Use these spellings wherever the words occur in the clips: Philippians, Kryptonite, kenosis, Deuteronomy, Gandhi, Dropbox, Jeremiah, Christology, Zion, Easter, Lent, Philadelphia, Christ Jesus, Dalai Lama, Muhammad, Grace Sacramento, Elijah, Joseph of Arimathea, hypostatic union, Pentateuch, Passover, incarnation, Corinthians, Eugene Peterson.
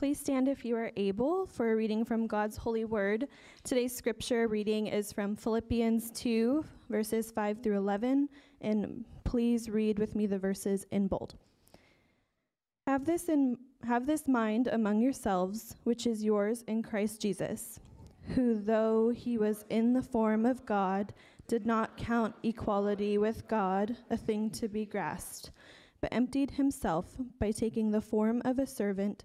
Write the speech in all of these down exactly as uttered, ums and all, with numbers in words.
Please stand if you are able for a reading from God's holy word. Today's scripture reading is from Philippians two, verses five through eleven, and please read with me the verses in bold. Have this, in, have this mind among yourselves, which is yours in Christ Jesus, who, though he was in the form of God, did not count equality with God a thing to be grasped, but emptied himself by taking the form of a servant,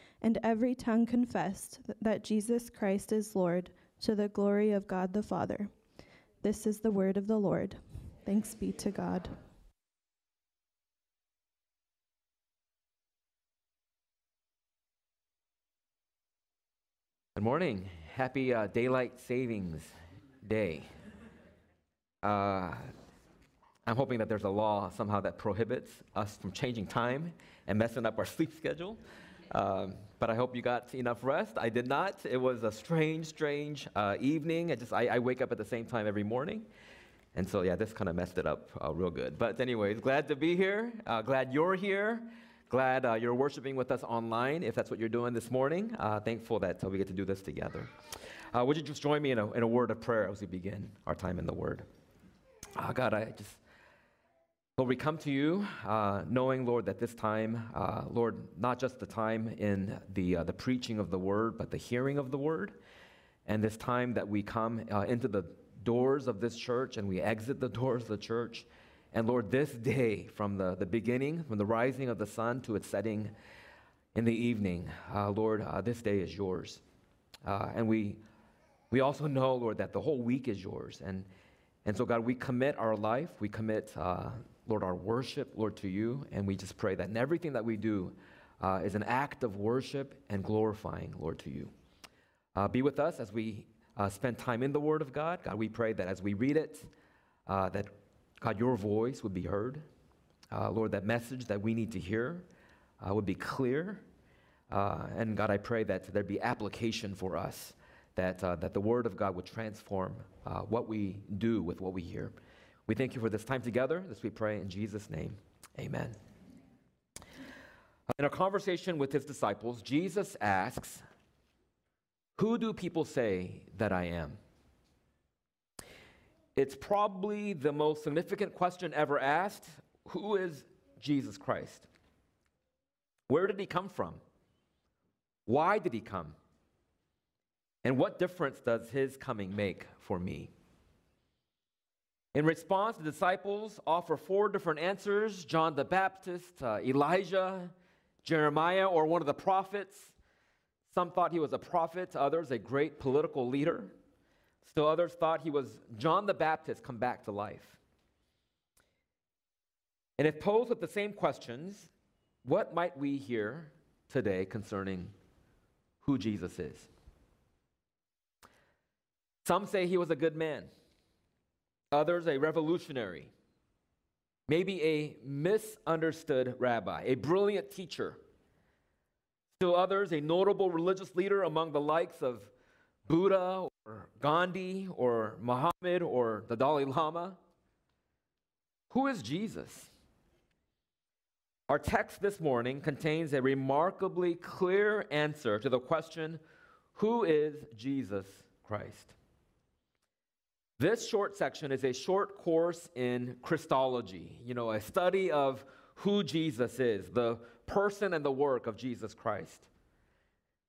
and every tongue confessed that Jesus Christ is Lord, to the glory of God the Father. This is the word of the Lord. Thanks be to God. Good morning. Happy uh, Daylight Savings Day. Uh, I'm hoping that there's a law somehow that prohibits us from changing time and messing up our sleep schedule. Um, but I hope you got enough rest. I did not. It was a strange, strange uh, evening. I just I, I wake up at the same time every morning, and so yeah, this kind of messed it up uh, real good. But anyways, glad to be here. Uh, glad you're here. Glad uh, you're worshiping with us online, if that's what you're doing this morning. Uh, thankful that uh, we get to do this together. Uh, would you just join me in a, in a word of prayer as we begin our time in the Word? Oh, God, I just. Lord, we come to you uh, knowing, Lord, that this time, uh, Lord, not just the time in the, uh, the preaching of the word, but the hearing of the word, and this time that we come uh, into the doors of this church and we exit the doors of the church. And Lord, this day from the, the beginning, from the rising of the sun to its setting in the evening, uh, Lord, uh, this day is yours. Uh, and we, we also know, Lord, that the whole week is yours. And, and so, God, we commit our life, we commit... Uh, Lord, our worship, Lord, to you, and we just pray that in everything that we do uh, is an act of worship and glorifying, Lord, to you. Uh, be with us as we uh, spend time in the Word of God. God, we pray that as we read it, uh, that, God, your voice would be heard. Uh, Lord, that message that we need to hear uh, would be clear. Uh, and, God, I pray that there'd be application for us, that, uh, that the Word of God would transform uh, what we do with what we hear. We thank you for this time together. This we pray in Jesus' name. Amen. In a conversation with his disciples, Jesus asks, "Who do people say that I am?" It's probably the most significant question ever asked. Who is Jesus Christ? Where did he come from? Why did he come? And what difference does his coming make for me? In response, the disciples offer four different answers: John the Baptist, uh, Elijah, Jeremiah, or one of the prophets. Some thought he was a prophet, others a great political leader. Still others thought he was John the Baptist come back to life. And if posed with the same questions, what might we hear today concerning who Jesus is? Some say he was a good man. Others, a revolutionary, maybe a misunderstood rabbi, a brilliant teacher. Still others, a notable religious leader among the likes of Buddha or Gandhi or Muhammad or the Dalai Lama. Who is Jesus? Our text this morning contains a remarkably clear answer to the question, who is Jesus Christ? This short section is a short course in Christology, you know, a study of who Jesus is, the person and the work of Jesus Christ.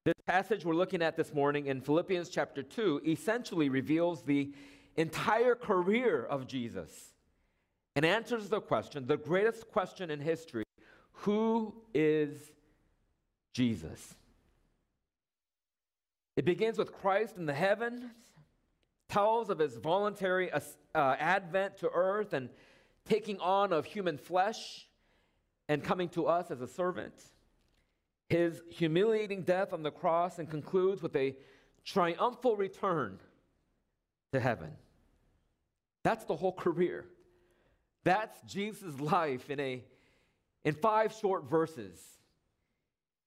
This passage we're looking at this morning in Philippians chapter two essentially reveals the entire career of Jesus and answers the question, the greatest question in history, who is Jesus? It begins with Christ in the heavens, tells of his voluntary uh, advent to earth and taking on of human flesh and coming to us as a servant, his humiliating death on the cross, and concludes with a triumphal return to heaven. That's the whole career. That's Jesus' life in a in five short verses.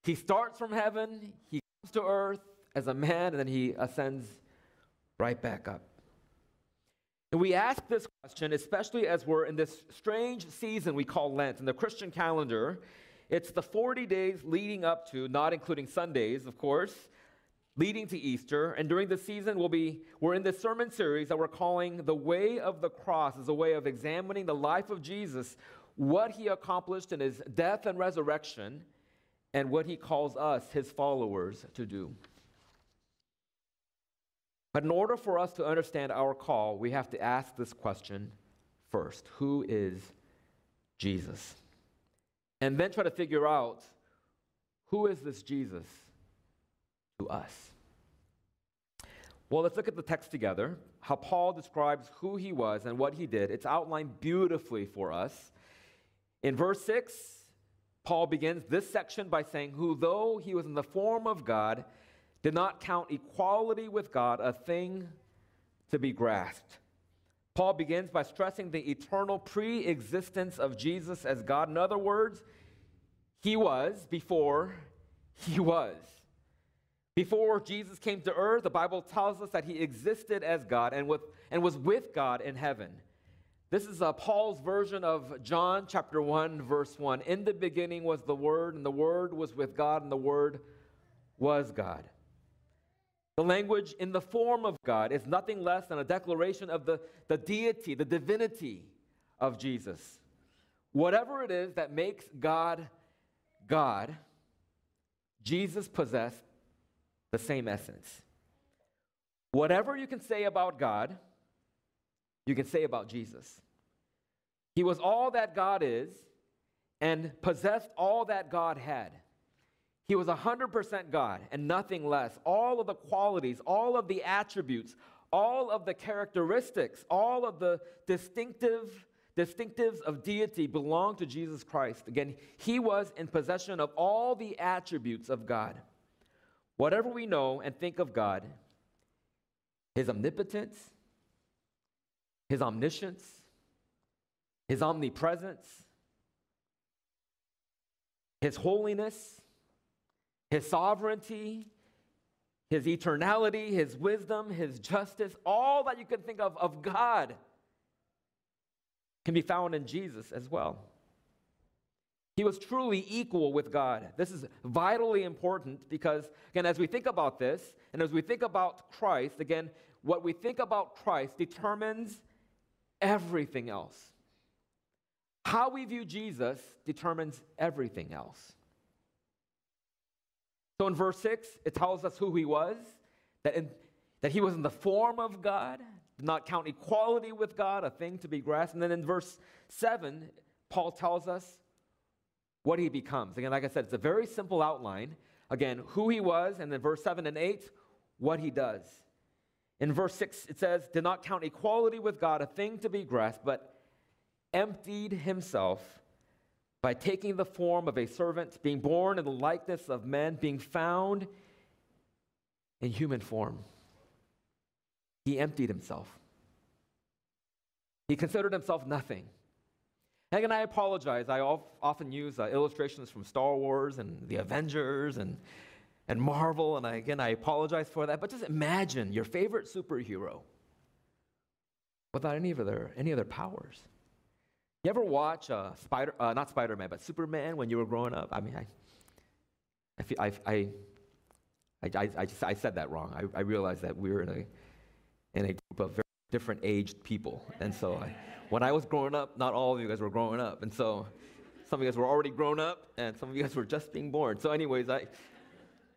He starts from heaven, he comes to earth as a man, and then he ascends right back up. And we ask this question, especially as we're in this strange season we call Lent. In the Christian calendar, it's the forty days leading up to, not including Sundays, of course, leading to Easter. And during the season, we'll be, we're in this sermon series that we're calling The Way of the Cross, as a way of examining the life of Jesus, what he accomplished in his death and resurrection, and what he calls us, his followers, to do. But in order for us to understand our call, we have to ask this question first. Who is Jesus? And then try to figure out, who is this Jesus to us? Well, let's look at the text together, how Paul describes who he was and what he did. It's outlined beautifully for us. In verse six, Paul begins this section by saying, who, though he was in the form of God, did not count equality with God a thing to be grasped. Paul begins by stressing the eternal pre-existence of Jesus as God. In other words, he was before he was. Before Jesus came to earth, the Bible tells us that he existed as God and, with, and was with God in heaven. This is uh, Paul's version of John chapter one, verse one. In the beginning was the Word, and the Word was with God, and the Word was God. The language "in the form of God" is nothing less than a declaration of the, the deity, the divinity of Jesus. Whatever it is that makes God God, Jesus possessed the same essence. Whatever you can say about God, you can say about Jesus. He was all that God is and possessed all that God had. He was one hundred percent God and nothing less. All of the qualities, all of the attributes, all of the characteristics, all of the distinctive, distinctives of deity belong to Jesus Christ. Again, he was in possession of all the attributes of God. Whatever we know and think of God, his omnipotence, his omniscience, his omnipresence, his holiness, his sovereignty, his eternality, his wisdom, his justice, all that you can think of of God can be found in Jesus as well. He was truly equal with God. This is vitally important because, again, as we think about this, and as we think about Christ, again, what we think about Christ determines everything else. How we view Jesus determines everything else. So in verse six, it tells us who he was, that, in, that he was in the form of God, did not count equality with God a thing to be grasped. And then in verse seven, Paul tells us what he becomes. Again, like I said, it's a very simple outline. Again, who he was, and then verse seven and eight, what he does. In verse six, it says, did not count equality with God a thing to be grasped, but emptied himself by taking the form of a servant, being born in the likeness of men, being found in human form. He emptied himself. He considered himself nothing. And again, I apologize. I often use uh, illustrations from Star Wars and the Avengers and, and Marvel, and I, again, I apologize for that. But just imagine your favorite superhero without any of their, any of their powers. You ever watch uh, Spider, uh, not Spider-Man, but Superman when you were growing up? I mean, I, I, feel, I, I, I, I, just, I said that wrong. I, I realized that we were in a, in a group of very different aged people. And so I, when I was growing up, not all of you guys were growing up. And so some of you guys were already grown up, and some of you guys were just being born. So anyways, I,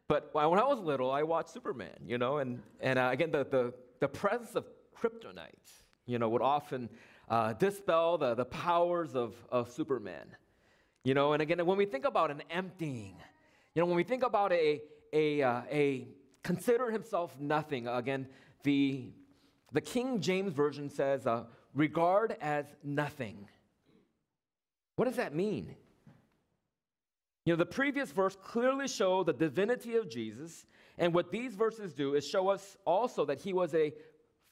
but when I was little, I watched Superman, you know, and, and uh, again, the, the, the presence of Kryptonite, you know, would often Uh, dispel the, the powers of, of Superman, you know. And again, when we think about an emptying, you know, when we think about a a uh, a consider himself nothing. Again, the the King James Version says, uh, "Regard as nothing." What does that mean? You know, the previous verse clearly showed the divinity of Jesus And what these verses do is show us also that he was a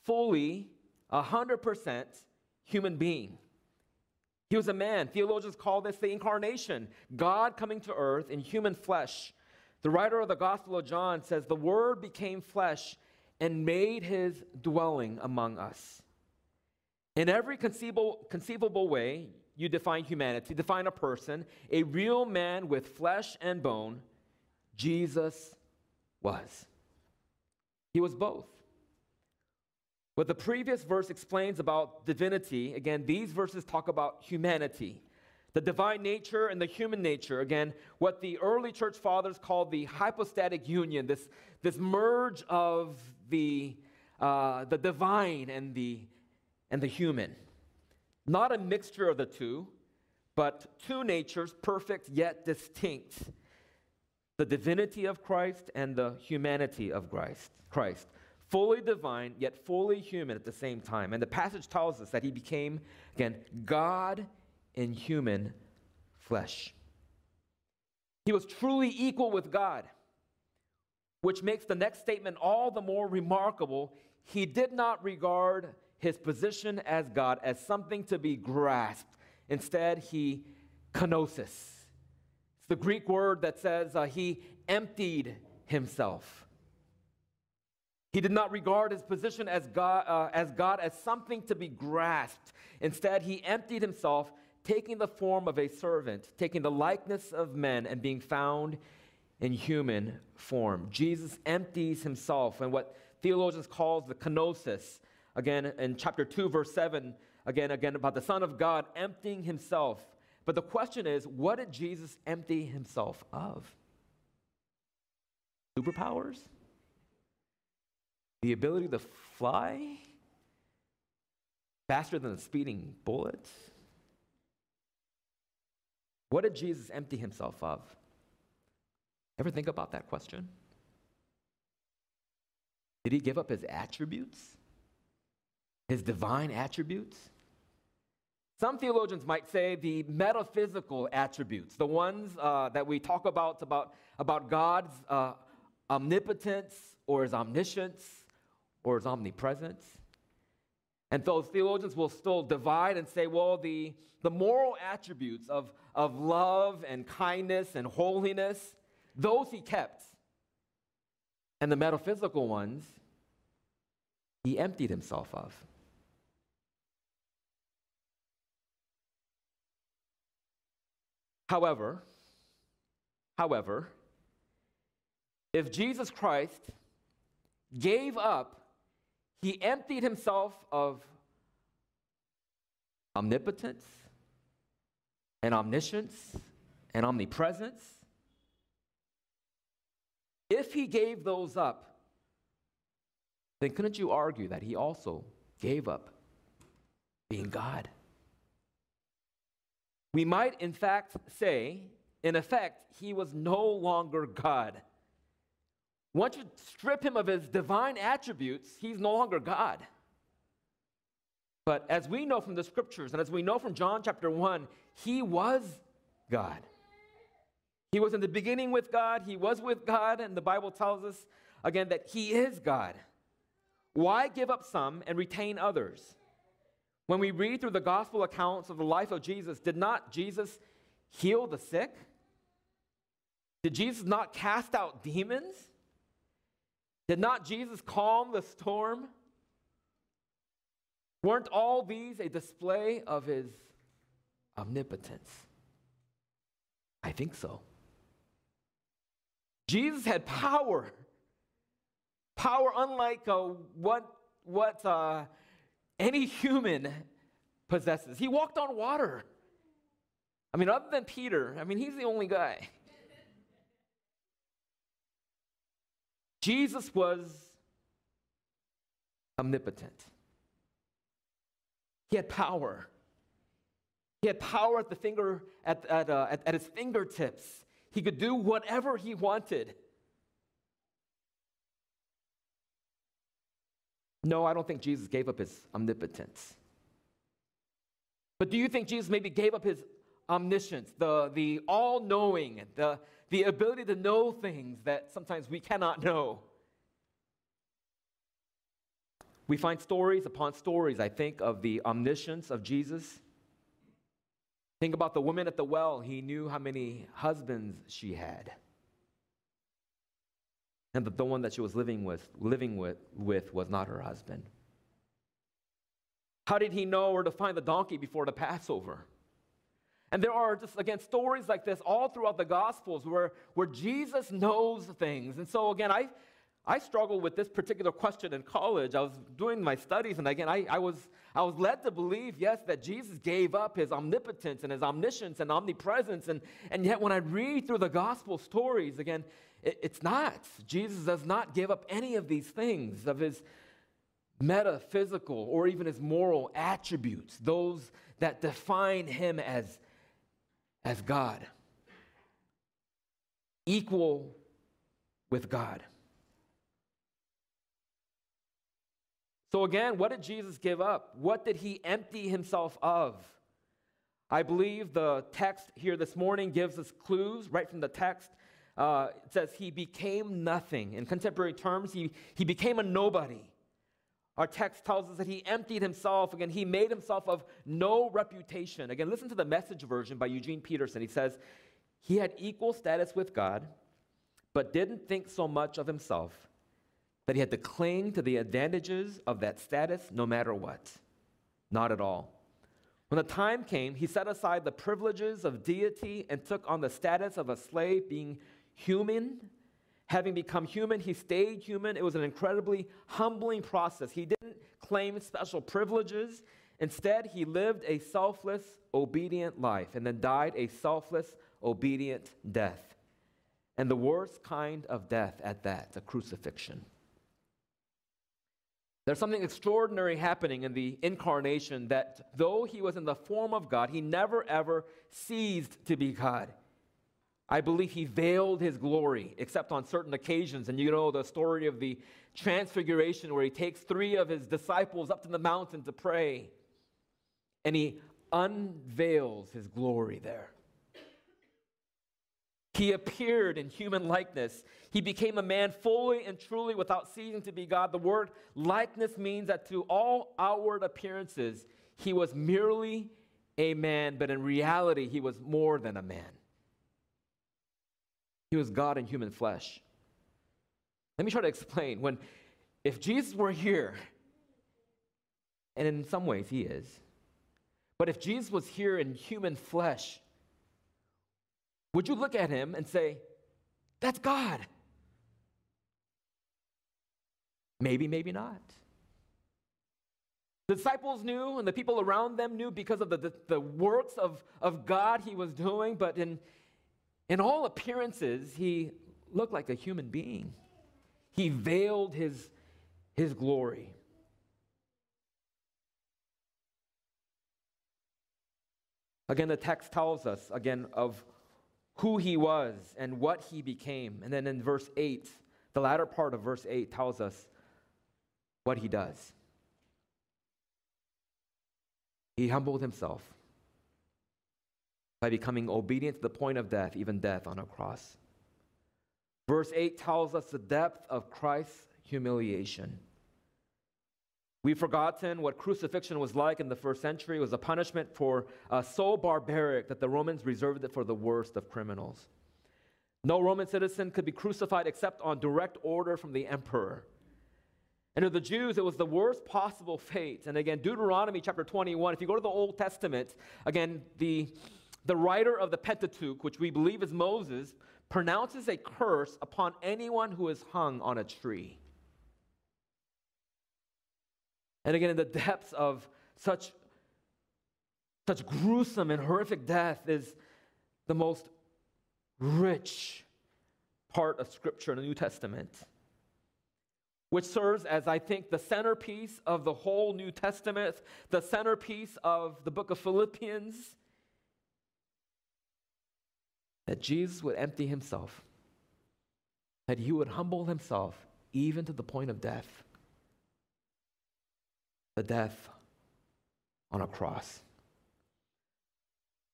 fully, one hundred percent human being. He was a man. Theologians call this the incarnation, God coming to earth in human flesh. The writer of the Gospel of John says, the Word became flesh and made his dwelling among us. In every conceivable, conceivable way, you define humanity, define a person, a real man with flesh and bone, Jesus was. He was both. What the previous verse explains about divinity, again, these verses talk about humanity. The divine nature and the human nature, again, what the early church fathers called the hypostatic union, this, this merge of the, uh, the divine and the and the human. Not a mixture of the two, but two natures, perfect yet distinct. The divinity of Christ and the humanity of Christ. Christ, fully divine yet fully human at the same time. And the passage tells us that he became, again, God in human flesh. He was truly equal with God, which makes the next statement all the more remarkable. He did not regard his position as God as something to be grasped. Instead, he kenosis. It's the Greek word that says uh, he emptied himself. He did not regard his position as God, uh, as God as something to be grasped. Instead, he emptied himself, taking the form of a servant, taking the likeness of men, and being found in human form. Jesus empties himself, and what theologians call the kenosis. Again, in chapter two, verse seven, again, again, about the Son of God emptying himself. But the question is, what did Jesus empty himself of? Superpowers? The ability to fly? Faster than a speeding bullet? What did Jesus empty himself of? Ever think about that question? Did he give up his attributes? His divine attributes? Some theologians might say the metaphysical attributes, the ones uh, that we talk about, about, about God's uh, omnipotence or his omniscience or his omnipresence. And those theologians will still divide and say, well, the, the moral attributes of, of love and kindness and holiness, those he kept. And the metaphysical ones, he emptied himself of. However, however, if Jesus Christ gave up, he emptied himself of omnipotence and omniscience and omnipresence. If he gave those up, then couldn't you argue that he also gave up being God? We might, in fact, say, in effect, he was no longer God. Once you strip him of his divine attributes, he's no longer God. But as we know from the scriptures, and as we know from John chapter one, he was God. He was in the beginning with God, he was with God, and the Bible tells us, again, that he is God. Why give up some and retain others? When we read through the gospel accounts of the life of Jesus, did not Jesus heal the sick? Did Jesus not cast out demons? Did not Jesus calm the storm? Weren't all these a display of his omnipotence? I think so. Jesus had power. Power unlike uh, what, what uh, any human possesses. He walked on water. I mean, other than Peter, I mean, he's the only guy. Jesus was omnipotent. He had power. He had power at the finger at at, uh, at, at his fingertips. He could do whatever he wanted. No, I don't think Jesus gave up his omnipotence. But do you think Jesus maybe gave up his omniscience, the, the all-knowing, the, the ability to know things that sometimes we cannot know. We find stories upon stories, I think, of the omniscience of Jesus. Think about the woman at the well. He knew how many husbands she had. And that the one that she was living with, living with, with was not her husband. How did he know where to find the donkey before the Passover? And there are just, again, stories like this all throughout the Gospels where, where Jesus knows things. And so, again, I, I struggled with this particular question in college. I was doing my studies, and again, I, I, was, I was led to believe, yes, that Jesus gave up his omnipotence and his omniscience and omnipresence. And, and yet, when I read through the Gospel stories, again, it, it's not. Jesus does not give up any of these things of his metaphysical or even his moral attributes, those that define him as as God, equal with God. So again, what did Jesus give up? What did he empty himself of? I believe the text here this morning gives us clues right from the text. Uh, it says he became nothing. In contemporary terms, he, he became a nobody. Our text tells us that he emptied himself. Again, he made himself of no reputation. Again, listen to the Message version by Eugene Peterson. He says, he had equal status with God, but didn't think so much of himself that he had to cling to the advantages of that status no matter what. Not at all. When the time came, he set aside the privileges of deity and took on the status of a slave, being human. Having become human, he stayed human. It was an incredibly humbling process. He didn't claim special privileges. Instead, he lived a selfless, obedient life and then died a selfless, obedient death. And the worst kind of death at that, a crucifixion. There's something extraordinary happening in the incarnation that though he was in the form of God, he never ever ceased to be God. I believe he veiled his glory, except on certain occasions. And you know the story of the transfiguration where he takes three of his disciples up to the mountain to pray. And he unveils his glory there. He appeared in human likeness. He became a man fully and truly without ceasing to be God. The word likeness means that to all outward appearances, he was merely a man, but in reality, he was more than a man. He was God in human flesh. Let me try to explain. When, if Jesus were here, and in some ways he is, but if Jesus was here in human flesh, would you look at him and say, that's God? Maybe, maybe not. The disciples knew, and the people around them knew because of the, the, the works of, of God he was doing, but in In all appearances, he looked like a human being. He veiled his, his glory. Again, the text tells us, again, of who he was and what he became. And then in verse eight, the latter part of verse eight tells us what he does. He humbled himself by becoming obedient to the point of death, even death on a cross. Verse eight tells us the depth of Christ's humiliation. We've forgotten what crucifixion was like in the first century. It was a punishment for uh, so barbaric that the Romans reserved it for the worst of criminals. No Roman citizen could be crucified except on direct order from the emperor. And to the Jews, it was the worst possible fate. And again, Deuteronomy chapter twenty-one, if you go to the Old Testament, again, the... The writer of the Pentateuch, which we believe is Moses, pronounces a curse upon anyone who is hung on a tree. And again, in the depths of such, such gruesome and horrific death is the most rich part of Scripture in the New Testament, which serves as, I think, the centerpiece of the whole New Testament, the centerpiece of the book of Philippians, that Jesus would empty himself, that he would humble himself even to the point of death, the death on a cross.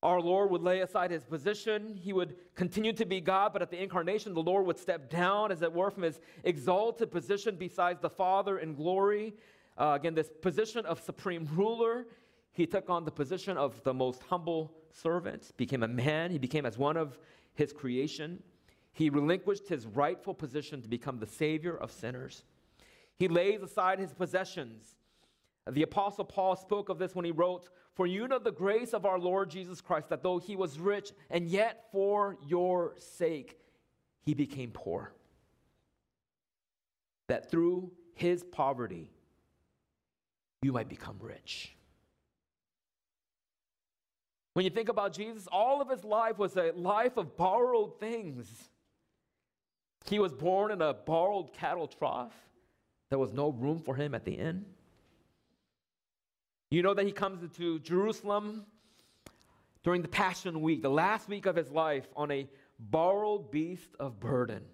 Our Lord would lay aside his position. He would continue to be God, but at the incarnation, the Lord would step down, as it were, from his exalted position beside the Father in glory. Uh, again, this position of supreme ruler, he took on the position of the most humble servant, became a man. He became as one of his creation. He relinquished his rightful position to become the Savior of sinners. He lays aside his possessions. The Apostle Paul spoke of this when he wrote, "For you know the grace of our Lord Jesus Christ, that though he was rich, and yet for your sake he became poor, that through his poverty you might become rich." When you think about Jesus, all of his life was a life of borrowed things. He was born in a borrowed cattle trough. There was no room for him at the inn. You know that he comes into Jerusalem during the Passion Week, the last week of his life, on a borrowed beast of burden.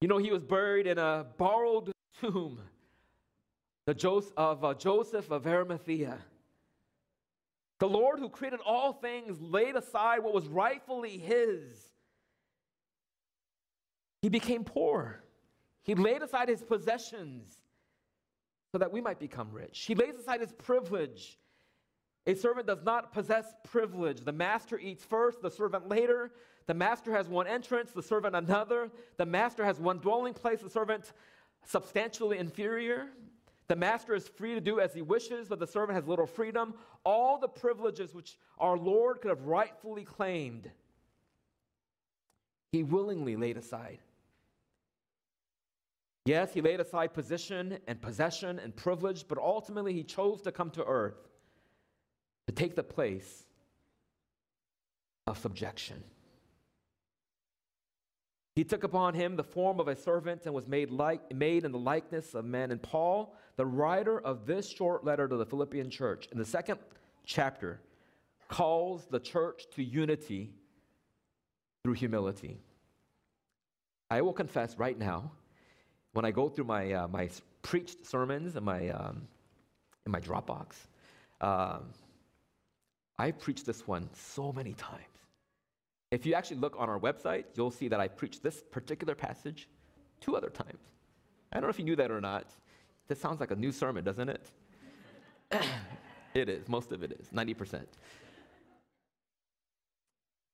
You know he was buried in a borrowed tomb, the Joseph of, uh, Joseph of Arimathea. The Lord who created all things laid aside what was rightfully his. He became poor. He laid aside his possessions, so that we might become rich. He lays aside his privilege. A servant does not possess privilege. The master eats first, the servant later. The master has one entrance, the servant another. The master has one dwelling place, the servant substantially inferior. The master is free to do as he wishes, but the servant has little freedom. All the privileges which our Lord could have rightfully claimed, he willingly laid aside. Yes, he laid aside position and possession and privilege, but ultimately he chose to come to earth to take the place of subjection. He took upon him the form of a servant and was made, like, made in the likeness of men. And Paul, the writer of this short letter to the Philippian church, in the second chapter, calls the church to unity through humility. I will confess right now, when I go through my uh, my preached sermons in my um, in my Dropbox, um, I preached this one so many times. If you actually look on our website, you'll see that I preached this particular passage two other times. I don't know if you knew that or not. This sounds like a new sermon, doesn't it? It is. Most of it is. ninety percent.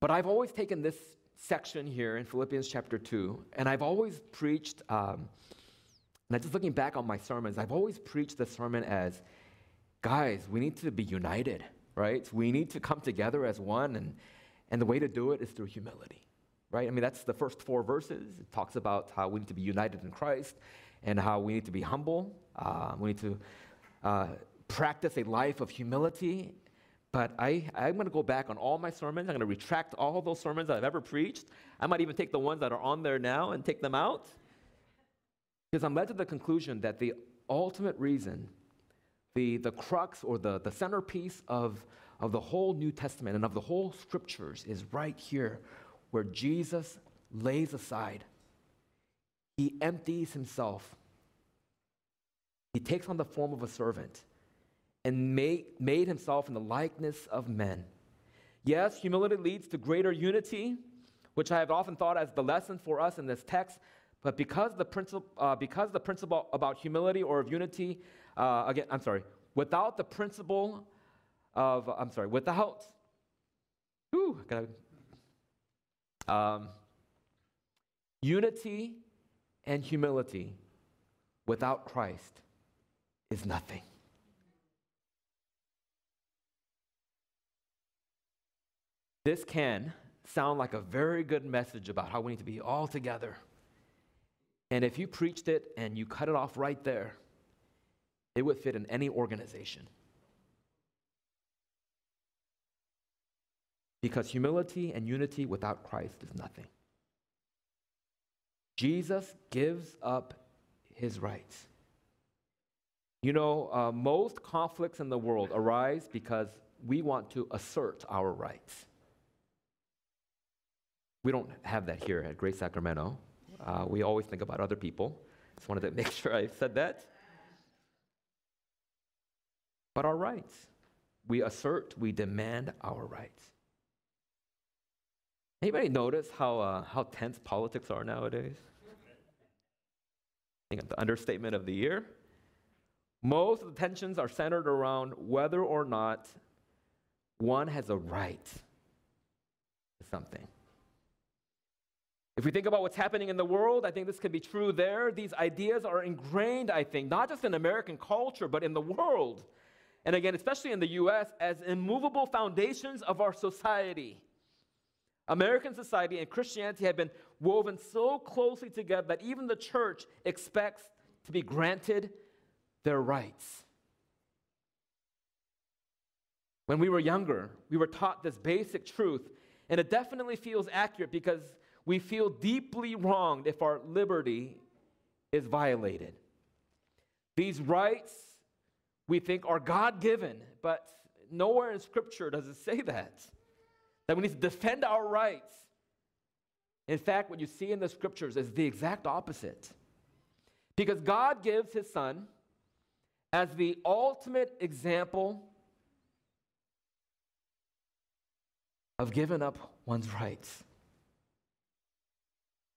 But I've always taken this section here in Philippians chapter two, and I've always preached, um, and I'm just looking back on my sermons, I've always preached the sermon as, guys, we need to be united, right? We need to come together as one, and, and the way to do it is through humility, right? I mean, that's the first four verses. It talks about how we need to be united in Christ and how we need to be humble. Uh, we need to uh, practice a life of humility. But I, I'm going to go back on all my sermons. I'm going to retract all those sermons that I've ever preached. I might even take the ones that are on there now and take them out, because I'm led to the conclusion that the ultimate reason, the, the crux or the, the centerpiece of, of the whole New Testament and of the whole Scriptures is right here, where Jesus lays aside. He empties himself. He takes on the form of a servant and made, made himself in the likeness of men. Yes, humility leads to greater unity, which I have often thought as the lesson for us in this text, but because the, princip uh, because the principle about humility or of unity, uh, again, I'm sorry, without the principle of, I'm sorry, without, whew, gotta, um, unity and humility without Christ is nothing. This can sound like a very good message about how we need to be all together. And if you preached it and you cut it off right there, it would fit in any organization. Because humility and unity without Christ is nothing. Jesus gives up his rights. You know, uh, most conflicts in the world arise because we want to assert our rights. We don't have that here at Grace Sacramento. Uh, we always think about other people. Just wanted to make sure I said that. But our rights. we assert, we demand our rights. Anybody notice how, uh, how tense politics are nowadays? I think it's the understatement of the year. Most of the tensions are centered around whether or not one has a right to something. If we think about what's happening in the world, I think this could be true there. These ideas are ingrained, I think, not just in American culture, but in the world. And again, especially in the U S, as immovable foundations of our society. American society and Christianity have been woven so closely together that even the church expects to be granted their rights. When we were younger, we were taught this basic truth, and it definitely feels accurate because we feel deeply wronged if our liberty is violated. These rights we think are God-given, but nowhere in Scripture does it say that, that we need to defend our rights. In fact, what you see in the Scriptures is the exact opposite. Because God gives His Son as the ultimate example of giving up one's rights.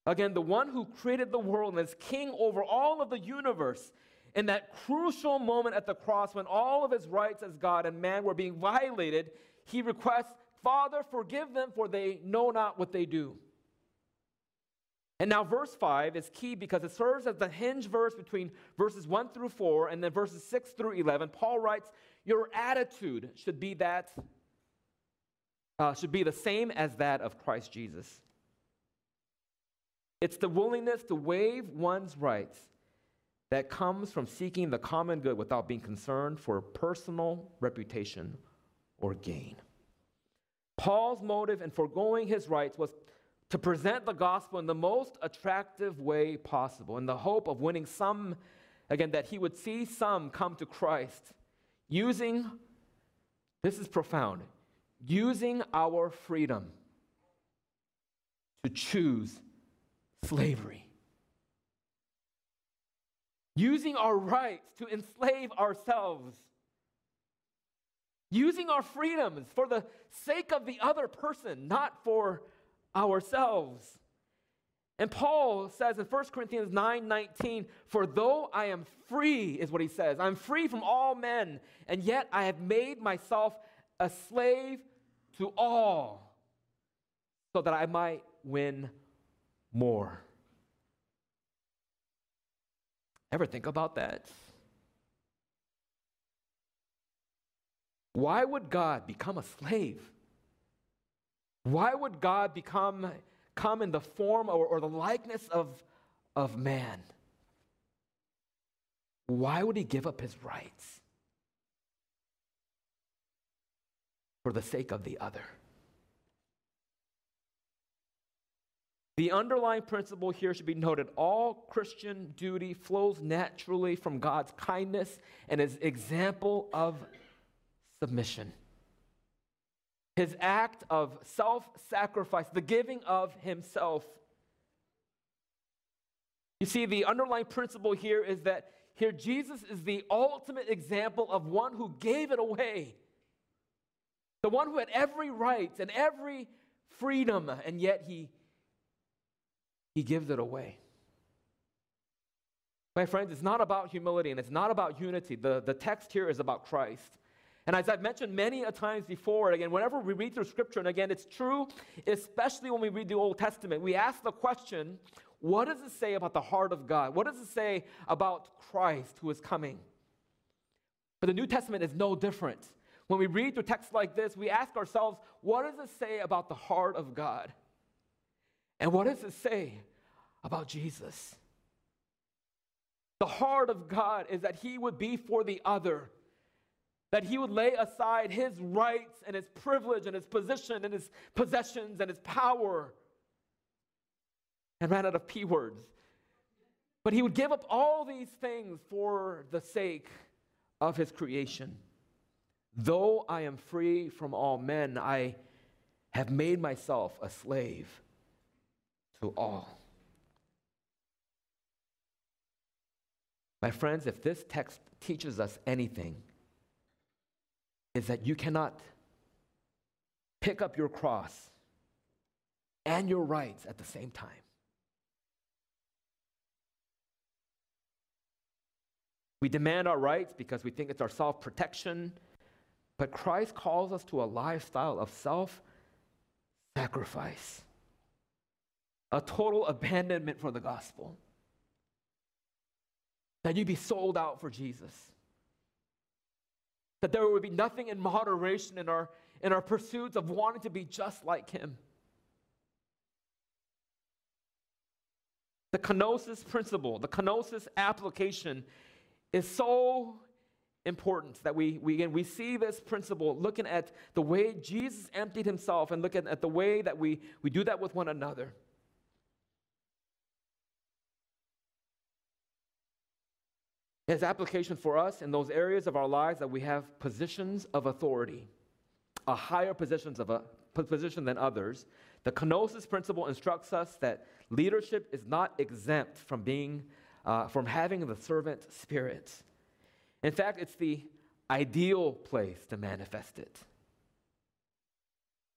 Again, the one who created the world and is king over all of the universe, in that crucial moment at the cross when all of his rights as God and man were being violated, he requests, "Father, forgive them, for they know not what they do." And now verse five is key because it serves as the hinge verse between verses one through four and then verses six through eleven. Paul writes, your attitude should be, that, uh, should be the same as that of Christ Jesus. It's the willingness to waive one's rights that comes from seeking the common good without being concerned for personal reputation or gain. Paul's motive in foregoing his rights was to present the gospel in the most attractive way possible, in the hope of winning some, again, that he would see some come to Christ, using, this is profound, using our freedom to choose slavery. Using our rights to enslave ourselves. Using our freedoms for the sake of the other person, not for ourselves. And Paul says in First Corinthians nine nineteen, for though I am free, is what he says, I'm free from all men, and yet I have made myself a slave to all, so that I might win more. Ever think about that? Why would God become a slave? Why would God become come in the form or, or the likeness of, of man? Why would he give up his rights? For the sake of the other. The underlying principle here should be noted. All Christian duty flows naturally from God's kindness and his example of submission. His act of self-sacrifice, the giving of himself. You see, the underlying principle here is that here Jesus is the ultimate example of one who gave it away. The one who had every right and every freedom, and yet he He gives it away. My friends, it's not about humility and it's not about unity. The, the text here is about Christ. And as I've mentioned many a times before, again, whenever we read through Scripture, and again, it's true, especially when we read the Old Testament, we ask the question, what does it say about the heart of God? What does it say about Christ who is coming? But the New Testament is no different. When we read through texts like this, we ask ourselves, what does it say about the heart of God? And what does it say about Jesus? The heart of God is that he would be for the other, that he would lay aside his rights and his privilege and his position and his possessions and his power, and ran out of P words. But he would give up all these things for the sake of his creation. Though I am free from all men, I have made myself a slave to all. My friends, if this text teaches us anything, is that you cannot pick up your cross and your rights at the same time. We demand our rights because we think it's our self-protection, but Christ calls us to a lifestyle of self-sacrifice, a total abandonment for the gospel, that you be sold out for Jesus, that there would be nothing in moderation in our, in our pursuits of wanting to be just like him. The kenosis principle, the kenosis application is so important that we, we, again, we see this principle looking at the way Jesus emptied himself and looking at the way that we, we do that with one another. It has application for us in those areas of our lives that we have positions of authority, a higher positions of a, position than others. The kenosis principle instructs us that leadership is not exempt from being Uh, from having the servant spirit. In fact, it's the ideal place to manifest it.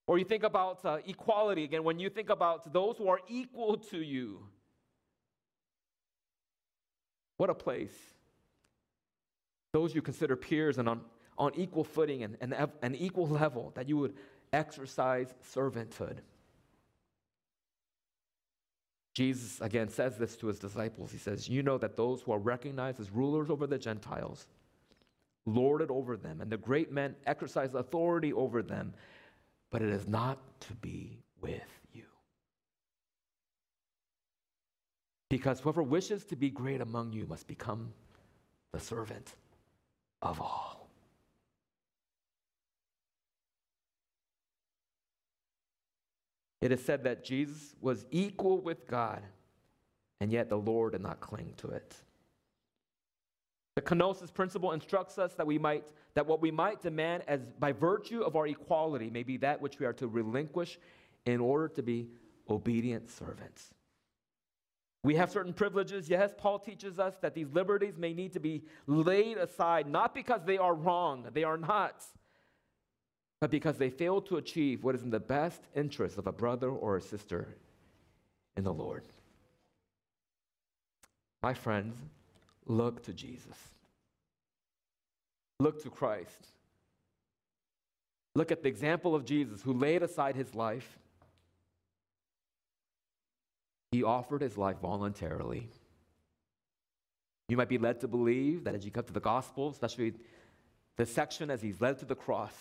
Or you think about uh, equality again, when you think about those who are equal to you. What a place. Those you consider peers and on, on equal footing and, and an equal level, that you would exercise servanthood. Jesus, again, says this to his disciples. He says, you know that those who are recognized as rulers over the Gentiles lord it over them, and the great men exercise authority over them, but it is not to be with you. Because whoever wishes to be great among you must become the servant of all. It is said that Jesus was equal with God, and yet the Lord did not cling to it. The kenosis principle instructs us that we might that what we might demand as by virtue of our equality may be that which we are to relinquish in order to be obedient servants. We have certain privileges. Yes, Paul teaches us that these liberties may need to be laid aside, not because they are wrong, they are not, but because they fail to achieve what is in the best interest of a brother or a sister in the Lord. My friends, look to Jesus. Look to Christ. Look at the example of Jesus, who laid aside his life. He offered his life voluntarily. You might be led to believe that as you come to the gospel, especially this section as he's led to the cross,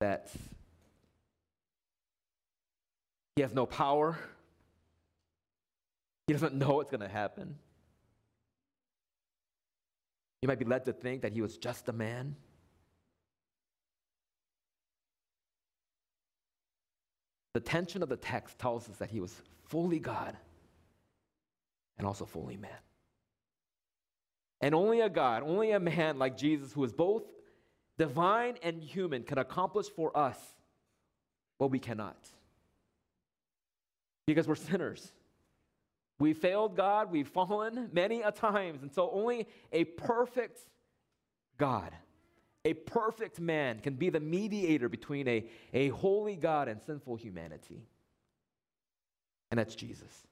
that he has no power, he doesn't know what's going to happen. You might be led to think that he was just a man. The tension of the text tells us that he was fully God and also fully man. And only a God, only a man like Jesus, who is both divine and human, can accomplish for us what we cannot. Because we're sinners. We failed God, we've fallen many a times, and so only a perfect God, a perfect man, can be the mediator between a, a holy God and sinful humanity. And that's Jesus.